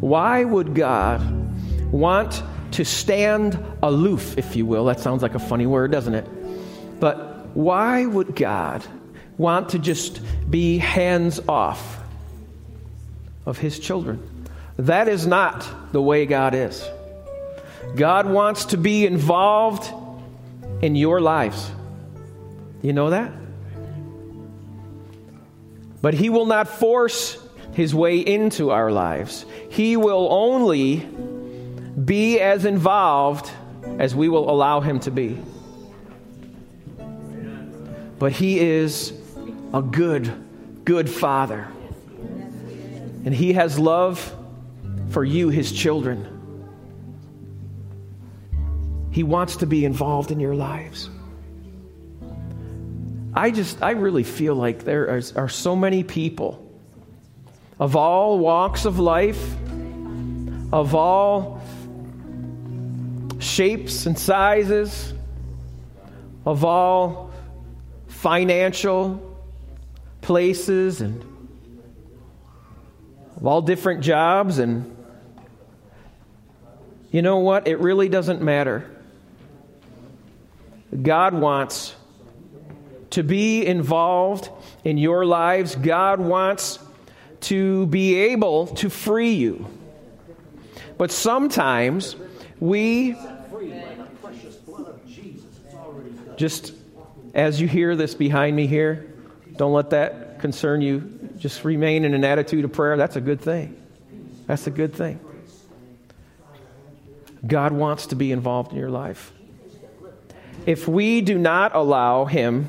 Why would God want to stand aloof, if you will? That sounds like a funny word, doesn't it? But why would God want to just be hands off of his children? That is not the way God is. God wants to be involved in your lives. You know that? But he will not force his way into our lives. He will only be as involved as we will allow him to be. But he is a good, good father. And he has love for you, his children. He wants to be involved in your lives. I really feel like there are so many people of all walks of life, of all shapes and sizes, of all financial places, and of all different jobs. And you know what? It really doesn't matter. God wants to be involved in your lives. God wants to be able to free you. But sometimes we, just as you hear this behind me here, don't let that concern you. Just remain in an attitude of prayer. That's a good thing. That's a good thing. God wants to be involved in your life. If we do not allow him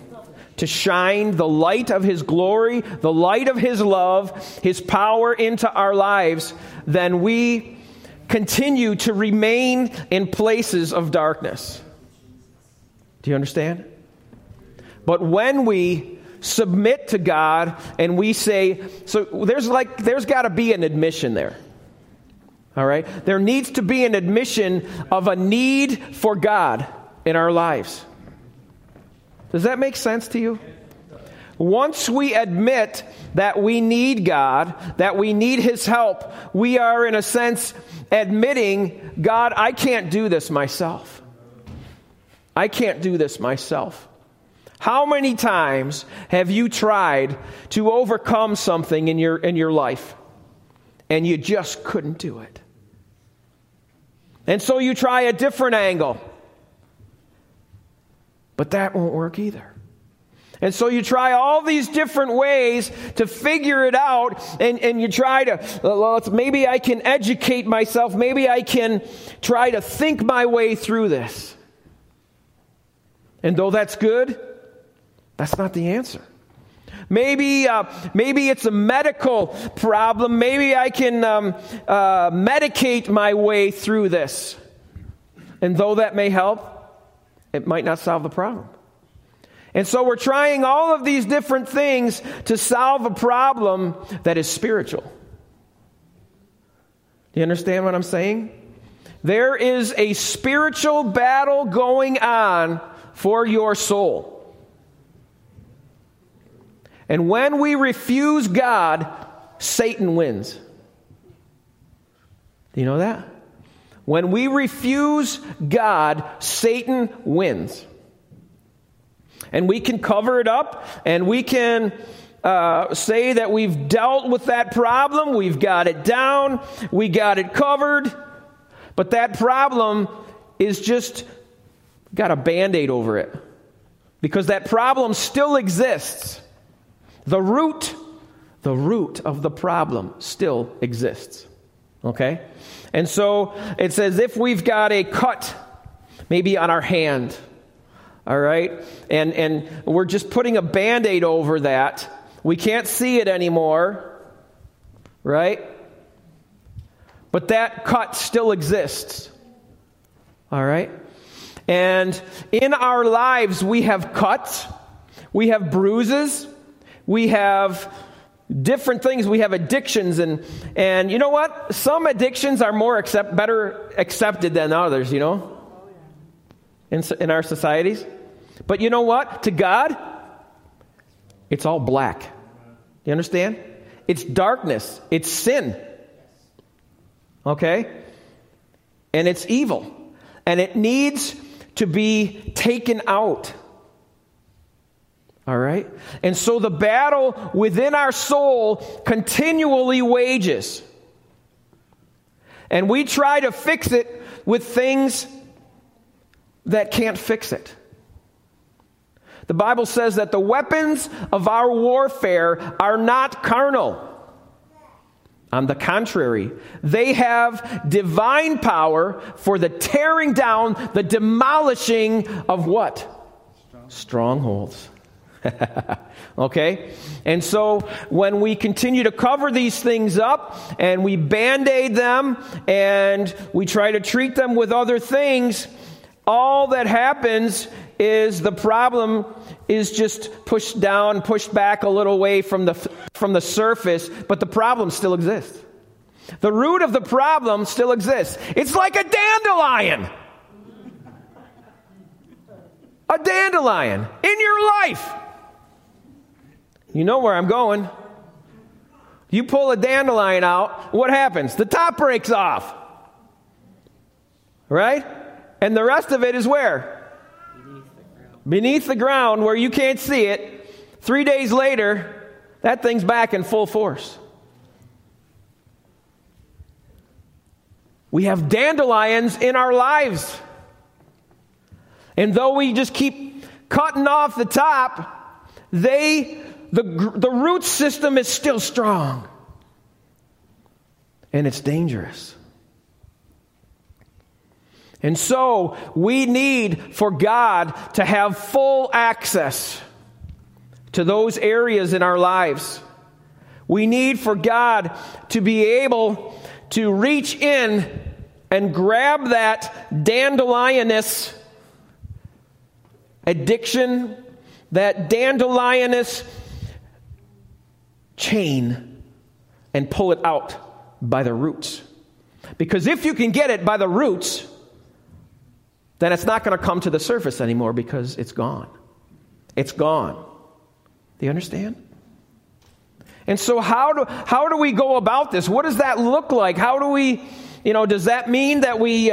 to shine the light of his glory, the light of his love, his power into our lives, then we continue to remain in places of darkness. Do you understand? But when we submit to God and we say, so there's got to be an admission there. All right? There needs to be an admission of a need for God in our lives. Does that make sense to you? Once we admit that we need God, that we need his help, we are, in a sense, admitting, God, I can't do this myself. I can't do this myself. How many times have you tried to overcome something in your life and you just couldn't do it? And so you try a different angle. But that won't work either. And so you try all these different ways to figure it out, and you try to, well, maybe I can educate myself, maybe I can try to think my way through this. And though that's good, that's not the answer. Maybe it's a medical problem, maybe I can medicate my way through this. And though that may help, it might not solve the problem. And so we're trying all of these different things to solve a problem that is spiritual. Do you understand what I'm saying? There is a spiritual battle going on for your soul. And when we refuse God, Satan wins. Do you know that? When we refuse God, Satan wins. And we can cover it up, and we can say that we've dealt with that problem, we've got it down, we got it covered, but that problem is just got a Band-Aid over it. Because that problem still exists. The root of the problem still exists. Okay? And so it's as if we've got a cut maybe on our hand, all right? And we're just putting a Band-Aid over that. We can't see it anymore, right? But that cut still exists, all right? And in our lives, we have cuts, we have bruises, we have different things. We have addictions, and you know what? Some addictions are more better accepted than others, you know, in our societies. But you know what? To God, it's all black. You understand? It's darkness. It's sin. okay? And it's evil. And it needs to be taken out. All right? And so the battle within our soul continually wages. And we try to fix it with things that can't fix it. The Bible says that the weapons of our warfare are not carnal. On the contrary, they have divine power for the tearing down, the demolishing of what? Strongholds. Okay? And so when we continue to cover these things up and we band-aid them and we try to treat them with other things, all that happens is the problem is just pushed down, pushed back a little way from the surface, but the problem still exists. The root of the problem still exists. It's like a dandelion. A dandelion in your life. You know where I'm going. You pull a dandelion out, what happens? The top breaks off. Right? And the rest of it is where? Beneath the ground where you can't see it. 3 days later, that thing's back in full force. We have dandelions in our lives. And though we just keep cutting off the top, the root system is still strong. And it's dangerous. And so we need for God to have full access to those areas in our lives. We need for God to be able to reach in and grab that dandelionous addiction, that dandelionous chain, and pull it out by the roots. Because if you can get it by the roots, then it's not going to come to the surface anymore because it's gone. It's gone. Do you understand? And so how do we go about this? What does that look like? How do we, does that mean that we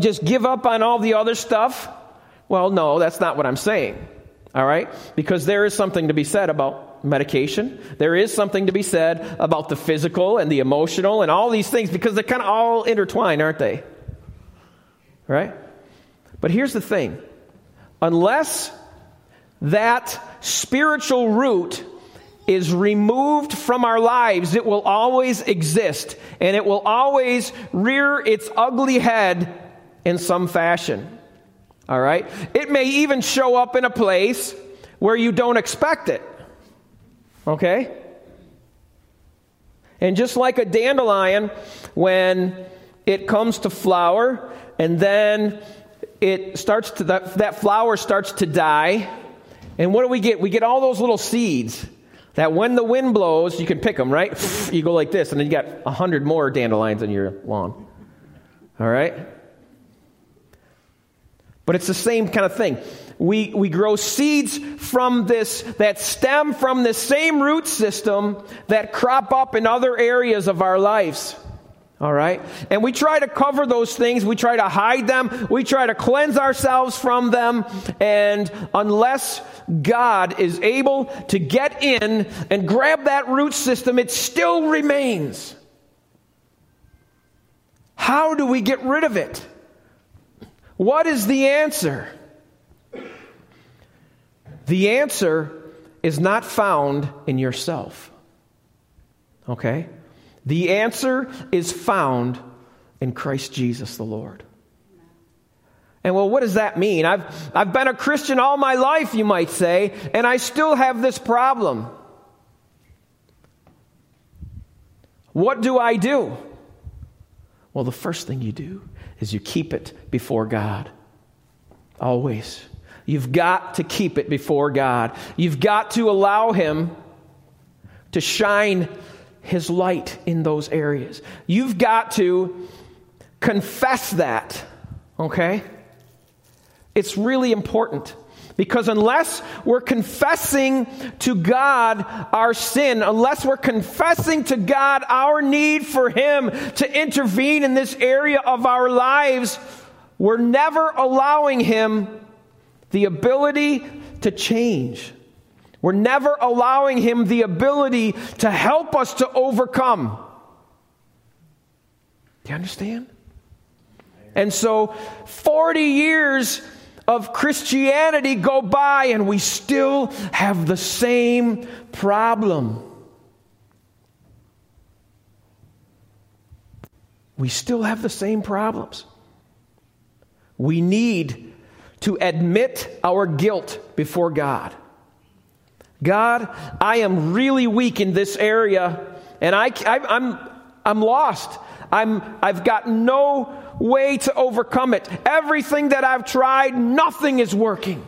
just give up on all the other stuff? Well, no, that's not what I'm saying. All right? Because there is something to be said about medication. There is something to be said about the physical and the emotional and all these things because they're kind of all intertwined, aren't they? Right? But here's the thing. Unless that spiritual root is removed from our lives, it will always exist, and it will always rear its ugly head in some fashion. All right? It may even show up in a place where you don't expect it. Okay? And just like a dandelion, when it comes to flower, and then that flower starts to die. And what do we get? We get all those little seeds that when the wind blows, you can pick them, right? You go like this, and then you got 100 more dandelions on your lawn. All right? But it's the same kind of thing. We grow seeds from this, that stem from this same root system that crop up in other areas of our lives. All right? And we try to cover those things. We try to hide them. We try to cleanse ourselves from them. And unless God is able to get in and grab that root system, it still remains. How do we get rid of it? What is the answer? The answer is not found in yourself. Okay? The answer is found in Christ Jesus the Lord. And well, what does that mean? I've been a Christian all my life, you might say, and I still have this problem. What do I do? Well, the first thing you do is you keep it before God. Always. You've got to keep it before God. You've got to allow Him to shine His light in those areas. You've got to confess that, okay? It's really important Because unless we're confessing to God our sin, unless we're confessing to God our need for Him to intervene in this area of our lives, we're never allowing Him the ability to change. We're never allowing Him the ability to help us to overcome. Do you understand? And so 40 years of Christianity go by and we still have the same problem. We still have the same problems. We need to admit our guilt before God. God, I am really weak in this area, and I'm lost. I've got no way to overcome it. Everything that I've tried, nothing is working.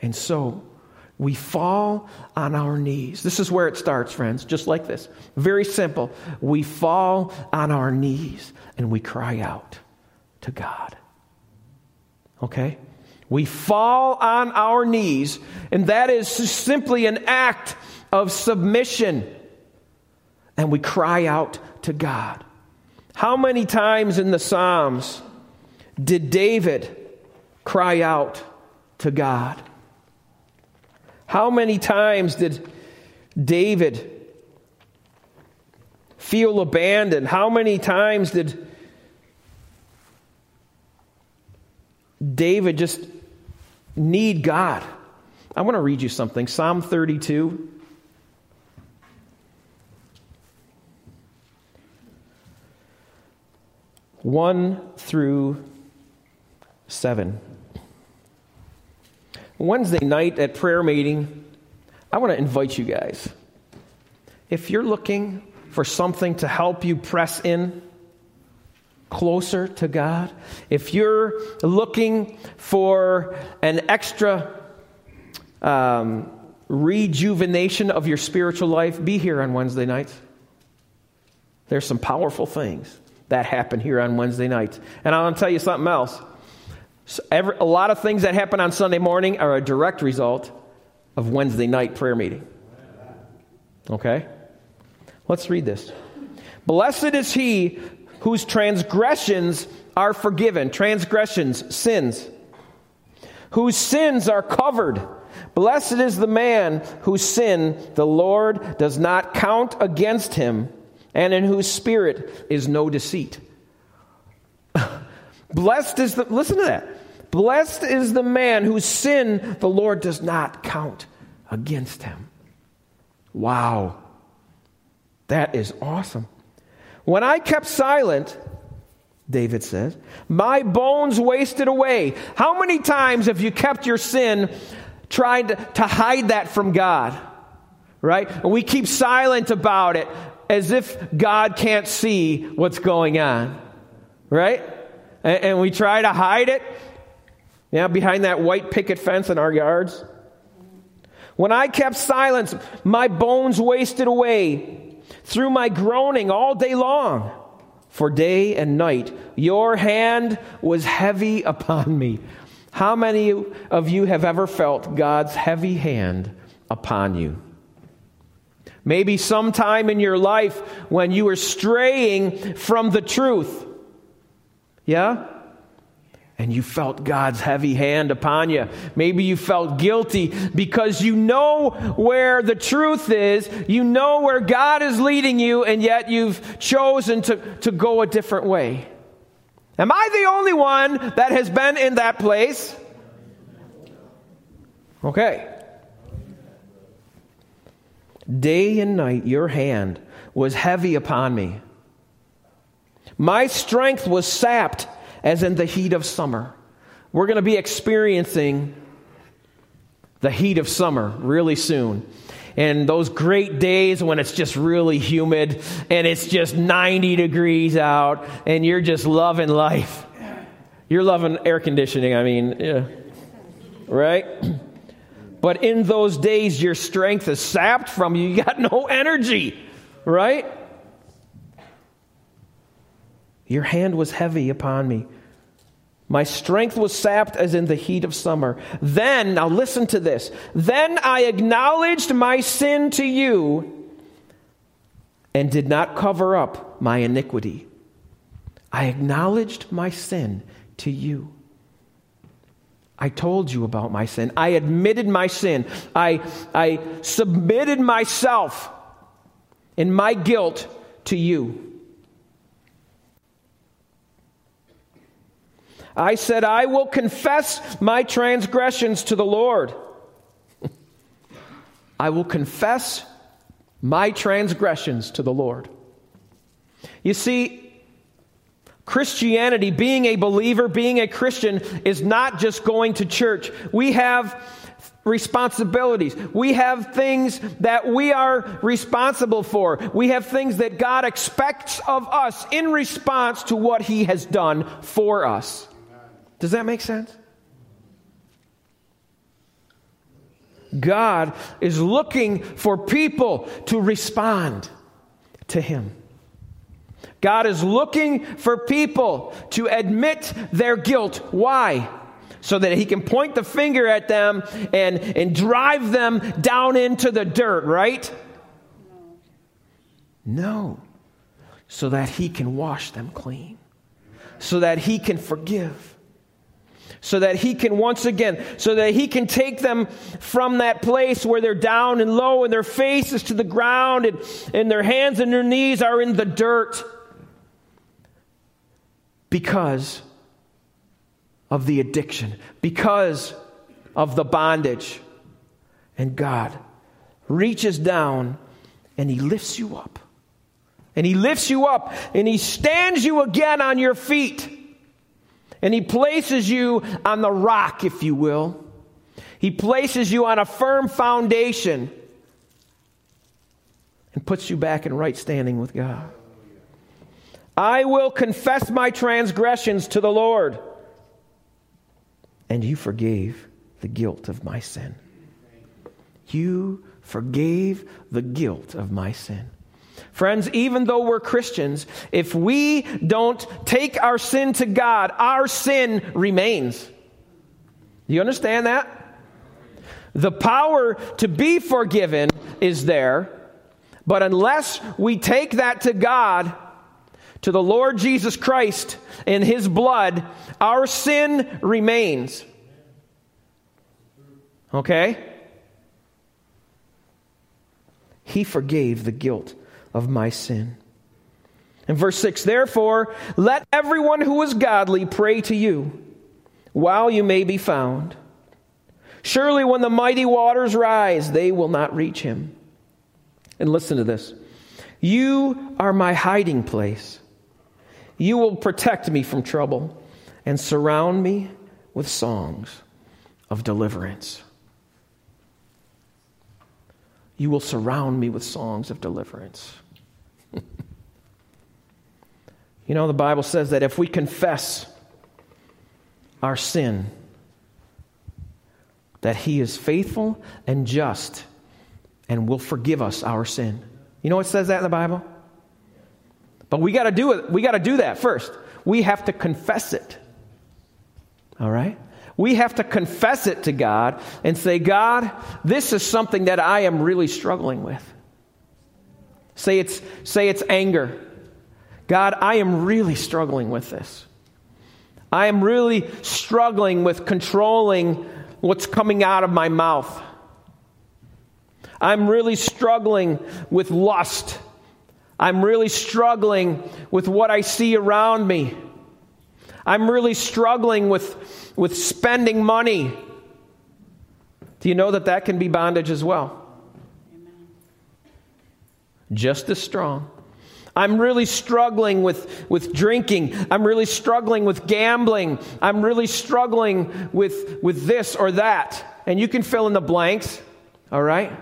And so we fall on our knees. This is where it starts, friends, just like this. Very simple. We fall on our knees and we cry out to God. Okay? We fall on our knees, and that is simply an act of submission. And we cry out to God. How many times in the Psalms did David cry out to God? How many times did David feel abandoned? How many times did David just need God? I want to read you something. Psalm 32. One through seven. Wednesday night at prayer meeting, I want to invite you guys. If you're looking for something to help you press in closer to God, if you're looking for an extra rejuvenation of your spiritual life, be here on Wednesday nights. There's some powerful things that happen here on Wednesday nights. And I want to tell you something else. A lot of things that happen on Sunday morning are a direct result of Wednesday night prayer meeting. Okay? Let's read this. Blessed is he whose transgressions are forgiven. Transgressions, sins. Whose sins are covered. Blessed is the man whose sin the Lord does not count against him, and in whose spirit is no deceit. Listen to that. Blessed is the man whose sin the Lord does not count against him. Wow. That is awesome. When I kept silent, David says, my bones wasted away. How many times have you kept your sin, tried to hide that from God? Right? And we keep silent about it, as if God can't see what's going on, right? And we try to hide it, behind that white picket fence in our yards. When I kept silence, my bones wasted away through my groaning all day long. For day and night, your hand was heavy upon me. How many of you have ever felt God's heavy hand upon you? Maybe sometime in your life when you were straying from the truth. Yeah? And you felt God's heavy hand upon you. Maybe you felt guilty because you know where the truth is. You know where God is leading you, and yet you've chosen to go a different way. Am I the only one that has been in that place? Okay. Day and night, your hand was heavy upon me. My strength was sapped as in the heat of summer. We're going to be experiencing the heat of summer really soon. And those great days when it's just really humid and it's just 90 degrees out and you're just loving life. You're loving air conditioning, right? But in those days, your strength is sapped from you. You got no energy, right? Your hand was heavy upon me. My strength was sapped as in the heat of summer. Then, now listen to this. Then I acknowledged my sin to you and did not cover up my iniquity. I acknowledged my sin to you. I told you about my sin. I admitted my sin. I submitted myself and my guilt to you. I said, I will confess my transgressions to the Lord. I will confess my transgressions to the Lord. You see, Christianity, being a believer, being a Christian, is not just going to church. We have responsibilities. We have things that we are responsible for. We have things that God expects of us in response to what He has done for us. Does that make sense? God is looking for people to respond to Him. God is looking for people to admit their guilt. Why? So that He can point the finger at them and drive them down into the dirt, right? No. So that He can wash them clean. So that He can forgive. So that He can once again, so that He can take them from that place where they're down and low and their face is to the ground and their hands and their knees are in the dirt because of the addiction, because of the bondage. And God reaches down and He lifts you up. And He lifts you up and He stands you again on your feet. And He places you on the rock, if you will. He places you on a firm foundation and puts you back in right standing with God. I will confess my transgressions to the Lord. And you forgave the guilt of my sin. You forgave the guilt of my sin. Friends, even though we're Christians, if we don't take our sin to God, our sin remains. Do you understand that? The power to be forgiven is there, but unless we take that to God, to the Lord Jesus Christ in His blood, our sin remains. Okay? He forgave the guilt of my sin. In verse 6, therefore, let everyone who is godly pray to you while you may be found. Surely when the mighty waters rise, they will not reach him. And listen to this. You are my hiding place. You will protect me from trouble and surround me with songs of deliverance. You will surround me with songs of deliverance. You know, the Bible says that if we confess our sin, that He is faithful and just and will forgive us our sin. You know what says that in the Bible? But we got to do it. We got to do that first. We have to confess it. All right? We have to confess it to God and say, God, this is something that I am really struggling with. Say it's anger. God, I am really struggling with this. I am really struggling with controlling what's coming out of my mouth. I'm really struggling with lust. I'm really struggling with what I see around me. I'm really struggling with spending money. Do you know that that can be bondage as well? Amen. Just as strong. I'm really struggling with drinking. I'm really struggling with gambling. I'm really struggling with this or that. And you can fill in the blanks, all right?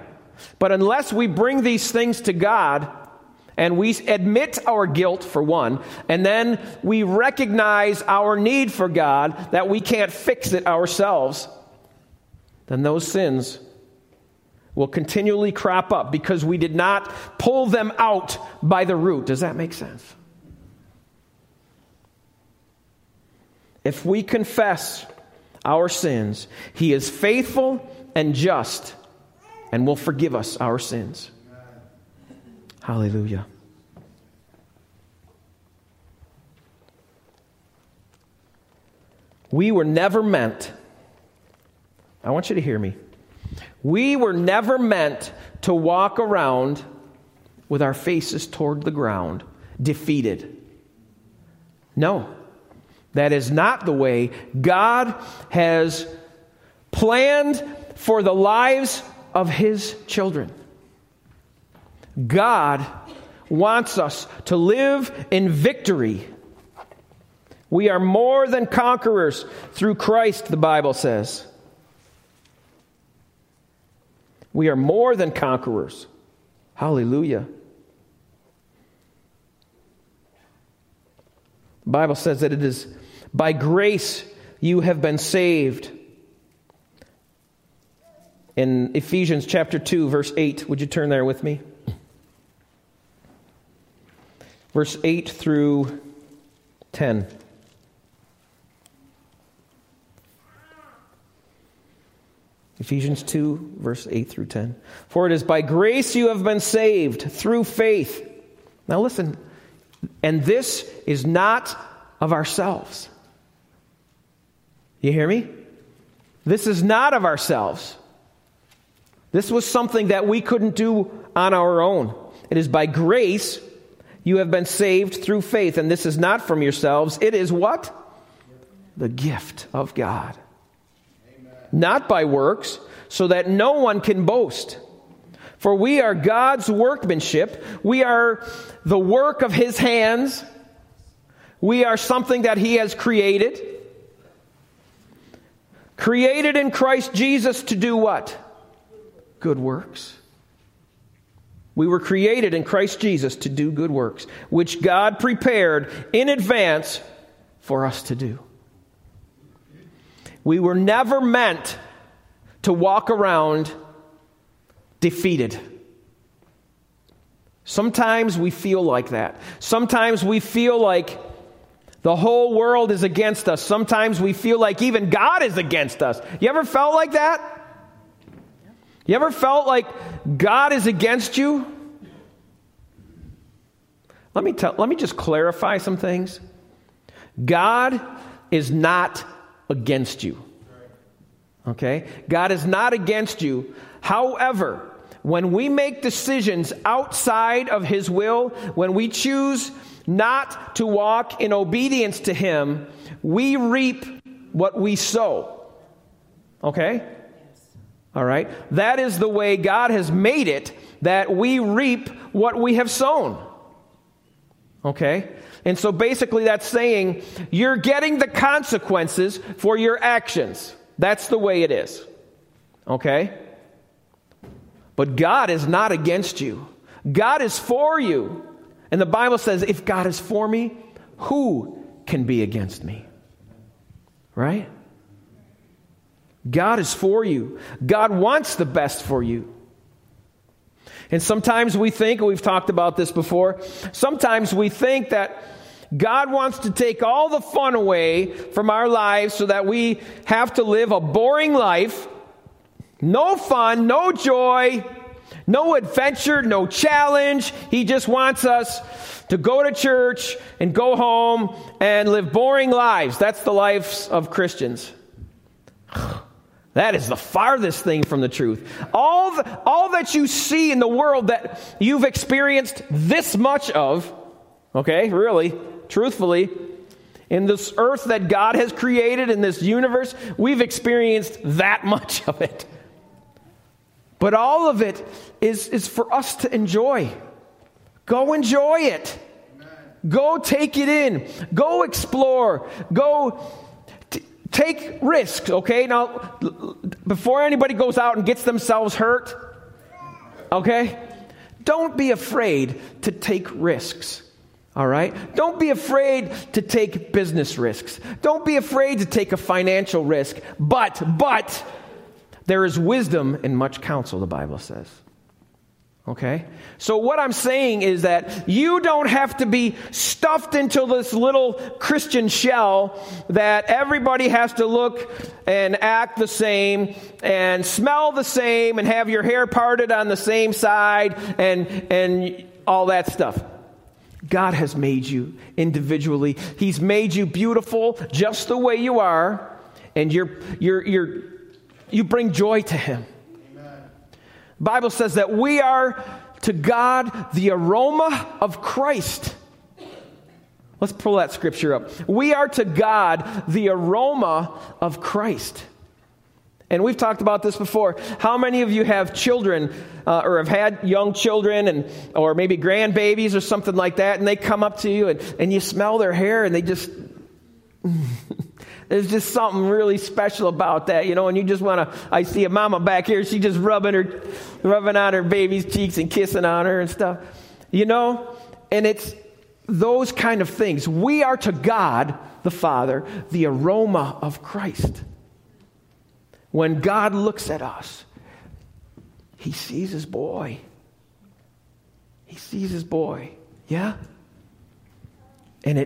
But unless we bring these things to God, and we admit our guilt, for one, and then we recognize our need for God, that we can't fix it ourselves, then those sins will continually crop up because we did not pull them out by the root. Does that make sense? if we confess our sins, He is faithful and just and will forgive us our sins. Hallelujah. We were never meant, I want you to hear me, we were never meant to walk around with our faces toward the ground, defeated. No, that is not the way God has planned for the lives of His children. God wants us to live in victory. We are more than conquerors through Christ, the Bible says. We are more than conquerors. Hallelujah. The Bible says that it is by grace you have been saved. In Ephesians chapter 2, verse 8, would you turn there with me? Verse 8 through 10. Ephesians 2, verse 8 through 10. For it is by grace you have been saved through faith. Now listen, and this is not of ourselves. You hear me? This is not of ourselves. This was something that we couldn't do on our own. It is by grace you have been saved through faith, and this is not from yourselves. It is what? The gift of God. Not by works, so that no one can boast. For we are God's workmanship. We are the work of His hands. We are something that He has created. Created in Christ Jesus to do what? Good works. We were created in Christ Jesus to do good works, which God prepared in advance for us to do. We were never meant to walk around defeated. Sometimes we feel like that. Sometimes we feel like the whole world is against us. Sometimes we feel like even God is against us. You ever felt like that? You ever felt like God is against you? Let me just clarify some things. God is not against you. Okay? God is not against you. However, when we make decisions outside of His will, when we choose not to walk in obedience to Him, we reap what we sow. Okay? All right? That is the way God has made it, that we reap what we have sown. Okay? And so basically that's saying you're getting the consequences for your actions. That's the way it is. Okay? But God is not against you. God is for you. And the Bible says, if God is for me, who can be against me? Right? God is for you. God wants the best for you. And sometimes we think, we've talked about this before, sometimes we think that God wants to take all the fun away from our lives so that we have to live a boring life. No fun, no joy, no adventure, no challenge. He just wants us to go to church and go home and live boring lives. That's the lives of Christians. That is the farthest thing from the truth. All that you see in the world that you've experienced this much of, okay, really, truthfully, in this earth that God has created, in this universe, we've experienced that much of it. But all of it is for us to enjoy. Go enjoy it. Go take it in. Go explore. Go take risks, okay? Now, before anybody goes out and gets themselves hurt, okay? Don't be afraid to take risks, all right? Don't be afraid to take business risks. Don't be afraid to take a financial risk. But there is wisdom in much counsel, the Bible says. Okay? So what I'm saying is that you don't have to be stuffed into this little Christian shell that everybody has to look and act the same and smell the same and have your hair parted on the same side and all that stuff. God has made you individually. He's made you beautiful just the way you are, and you bring joy to Him. The Bible says that we are to God the aroma of Christ. Let's pull that scripture up. We are to God the aroma of Christ. And we've talked about this before. How many of you have children or have had young children or maybe grandbabies or something like that, and they come up to you and you smell their hair and they just... There's just something really special about that, you know, and you just want to, I see a mama back here, she's just rubbing on her baby's cheeks and kissing on her and stuff, you know, and it's those kind of things. We are to God, the Father, the aroma of Christ. When God looks at us, He sees His boy. He sees His boy, yeah? And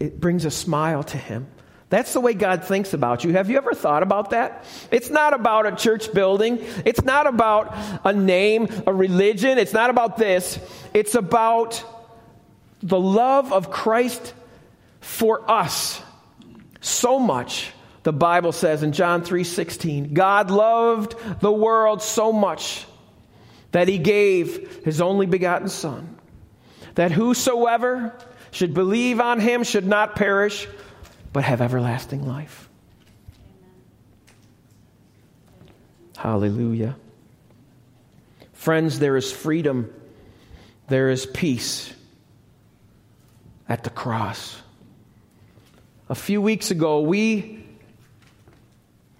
it brings a smile to Him. That's the way God thinks about you. Have you ever thought about that? It's not about a church building. It's not about a name, a religion. It's not about this. It's about the love of Christ for us. So much, the Bible says in John 3:16, God loved the world so much that He gave His only begotten Son, that whosoever should believe on Him should not perish, but have everlasting life. Hallelujah. Friends, there is freedom. There is peace at the cross. A few weeks ago, we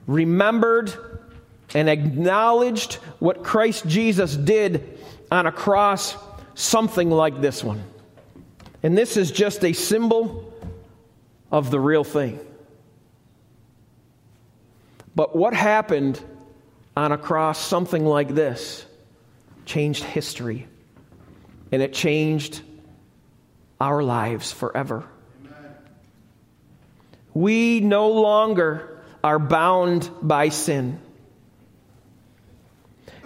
remembered and acknowledged what Christ Jesus did on a cross, something like this one. And this is just a symbol of the real thing. But what happened on a cross, something like this, changed history. And it changed our lives forever. Amen. We no longer are bound by sin.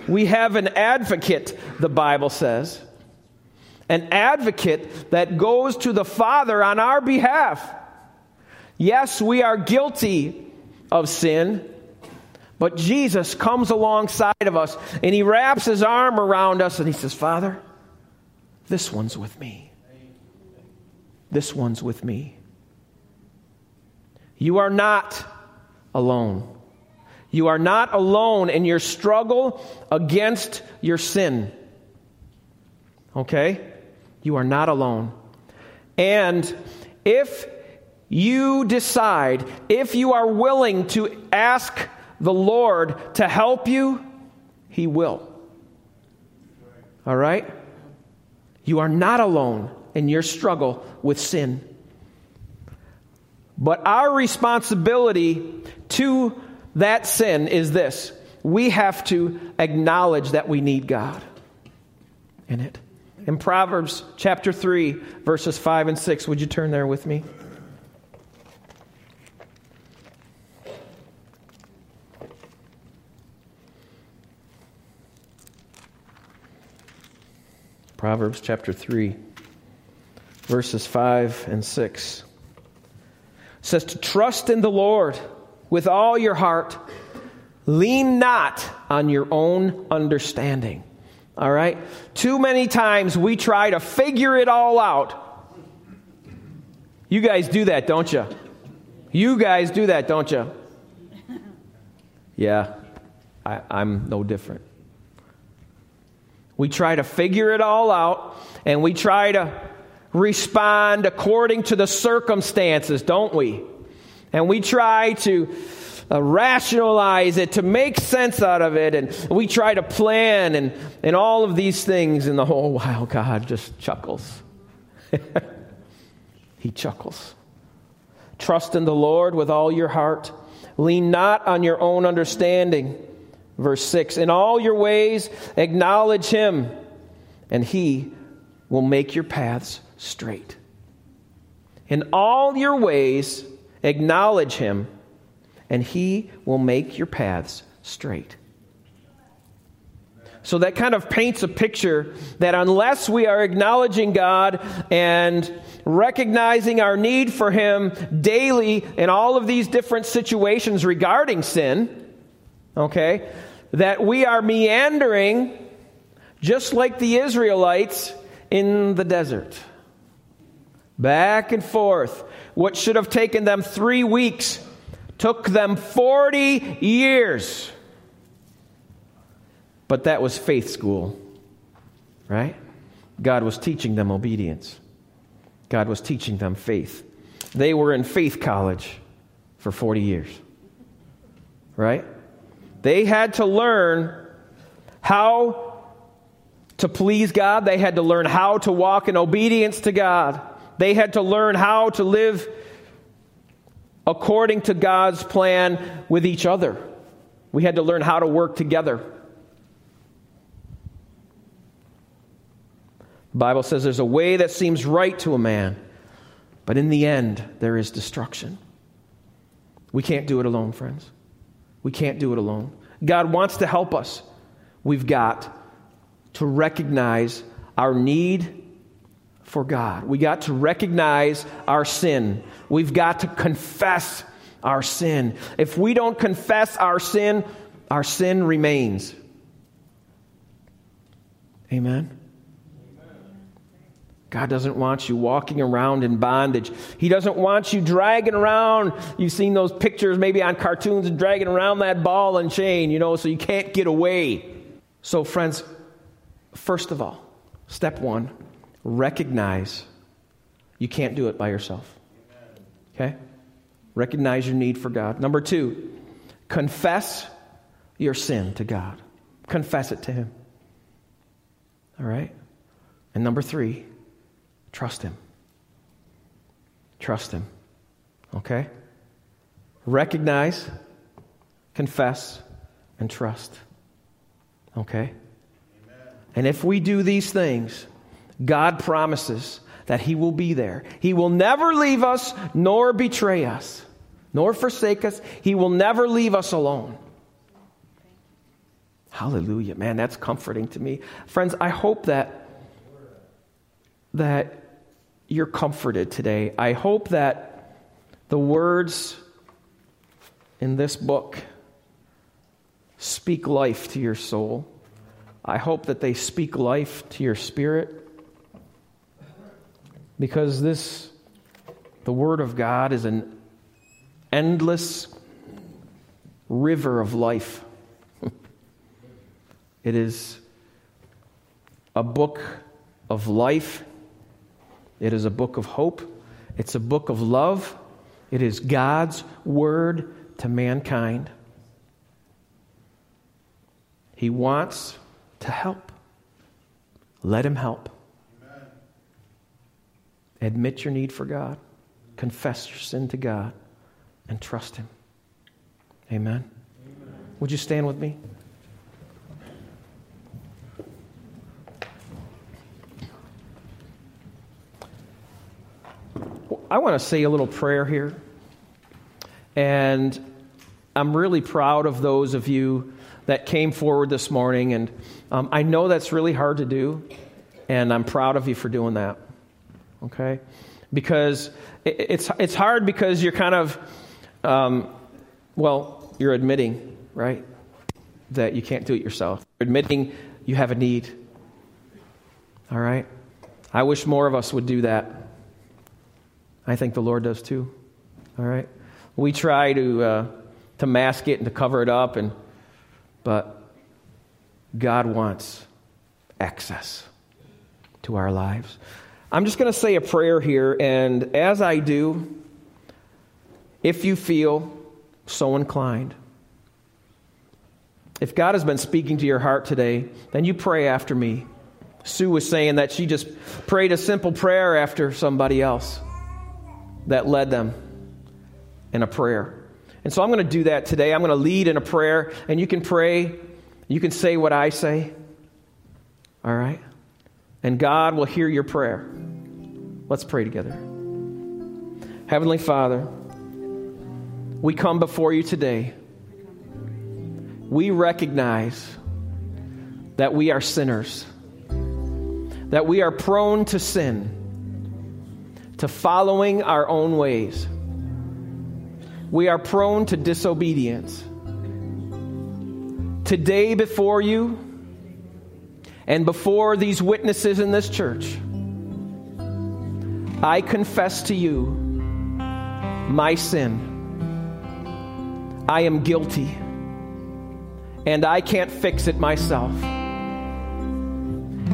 We have an advocate, the Bible says. An advocate that goes to the Father on our behalf. Yes, we are guilty of sin, but Jesus comes alongside of us and He wraps His arm around us and He says, Father, this one's with me. This one's with me. You are not alone. You are not alone in your struggle against your sin. Okay? You are not alone. And if you decide, if you are willing to ask the Lord to help you, He will. All right? You are not alone in your struggle with sin. But our responsibility to that sin is this. We have to acknowledge that we need God in it. In Proverbs chapter 3, verses 5 and 6, would you turn there with me? Proverbs chapter 3, verses 5 and 6. It says, to trust in the Lord with all your heart. Lean not on your own understanding. All right? Too many times we try to figure it all out. You guys do that, don't you? You guys do that, don't you? Yeah, I'm no different. We try to figure it all out, and we try to respond according to the circumstances, don't we? And we try to rationalize it, to make sense out of it, and we try to plan and all of these things, and the whole while God just chuckles. He chuckles. Trust in the Lord with all your heart. Lean not on your own understanding. Verse 6, in all your ways acknowledge him, and he will make your paths straight. In all your ways acknowledge him, and he will make your paths straight. So that kind of paints a picture that unless we are acknowledging God and recognizing our need for him daily in all of these different situations regarding sin, okay, that we are meandering just like the Israelites in the desert. Back and forth. What should have taken them 3 weeks took them 40 years. But that was faith school, right? God was teaching them obedience. God was teaching them faith. They were in faith college for 40 years, right? They had to learn how to please God. They had to learn how to walk in obedience to God. They had to learn how to live according to God's plan with each other. We had to learn how to work together. The Bible says there's a way that seems right to a man, but in the end, there is destruction. We can't do it alone, friends. We can't do it alone. God wants to help us. We've got to recognize our need for God. We got to recognize our sin. We've got to confess our sin. If we don't confess our sin remains. Amen. God doesn't want you walking around in bondage. He doesn't want you dragging around. You've seen those pictures maybe on cartoons and dragging around that ball and chain, so you can't get away. So friends, first of all, step one, recognize you can't do it by yourself. Okay? Recognize your need for God. Number two, confess your sin to God. Confess it to him. All right? And number three, trust him. Trust him. Okay? Recognize, confess, and trust. Okay? Amen. And if we do these things, God promises that he will be there. He will never leave us, nor betray us, nor forsake us. He will never leave us alone. Hallelujah. Man, that's comforting to me. Friends, I hope that you're comforted today. I hope that the words in this book speak life to your soul. I hope that they speak life to your spirit, because the Word of God is an endless river of life. It is a book of life. It is a book of hope. It's a book of love. It is God's word to mankind. He wants to help. Let him help. Amen. Admit your need for God. Confess your sin to God. And trust him. Amen. Amen. Would you stand with me? I want to say a little prayer here, and I'm really proud of those of you that came forward this morning, and I know that's really hard to do, and I'm proud of you for doing that, okay? Because it's hard because you're kind of, you're admitting, right, that you can't do it yourself. You're admitting you have a need, all right? I wish more of us would do that. I think the Lord does too, all right? We try to mask it and to cover it up, but God wants access to our lives. I'm just going to say a prayer here, and as I do, if you feel so inclined, if God has been speaking to your heart today, then you pray after me. Sue was saying that she just prayed a simple prayer after somebody else that led them in a prayer. And so I'm going to do that today. I'm going to lead in a prayer, and you can pray You can say what I say, all right? And God will hear your prayer. Let's pray together. Heavenly Father, we come before you today. We recognize that we are sinners, that we are prone to sin, to following our own ways. We are prone to disobedience. Today before you and before these witnesses in this church, I confess to you my sin. I am guilty, and I can't fix it myself.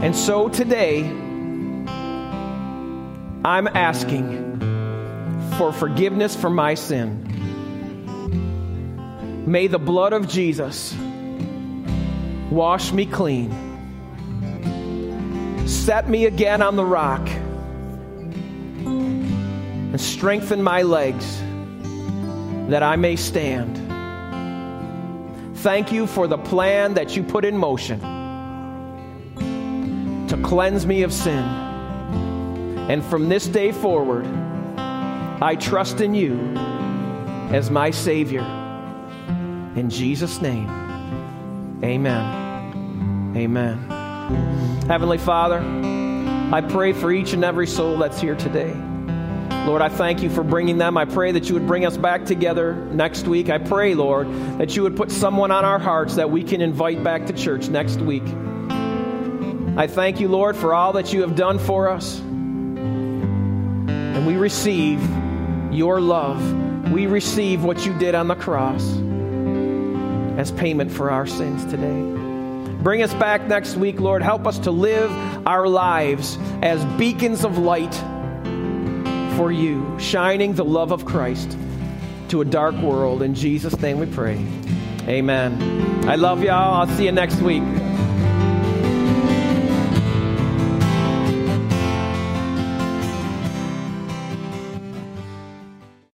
And so today, I'm asking for forgiveness for my sin. May the blood of Jesus wash me clean. Set me again on the rock. And strengthen my legs that I may stand. Thank you for the plan that you put in motion to cleanse me of sin. And from this day forward, I trust in you as my Savior. In Jesus' name, amen. Amen. Heavenly Father, I pray for each and every soul that's here today. Lord, I thank you for bringing them. I pray that you would bring us back together next week. I pray, Lord, that you would put someone on our hearts that we can invite back to church next week. I thank you, Lord, for all that you have done for us. And we receive your love. We receive what you did on the cross as payment for our sins today. Bring us back next week, Lord. Help us to live our lives as beacons of light for you, shining the love of Christ to a dark world. In Jesus' name we pray. Amen. I love y'all. I'll see you next week.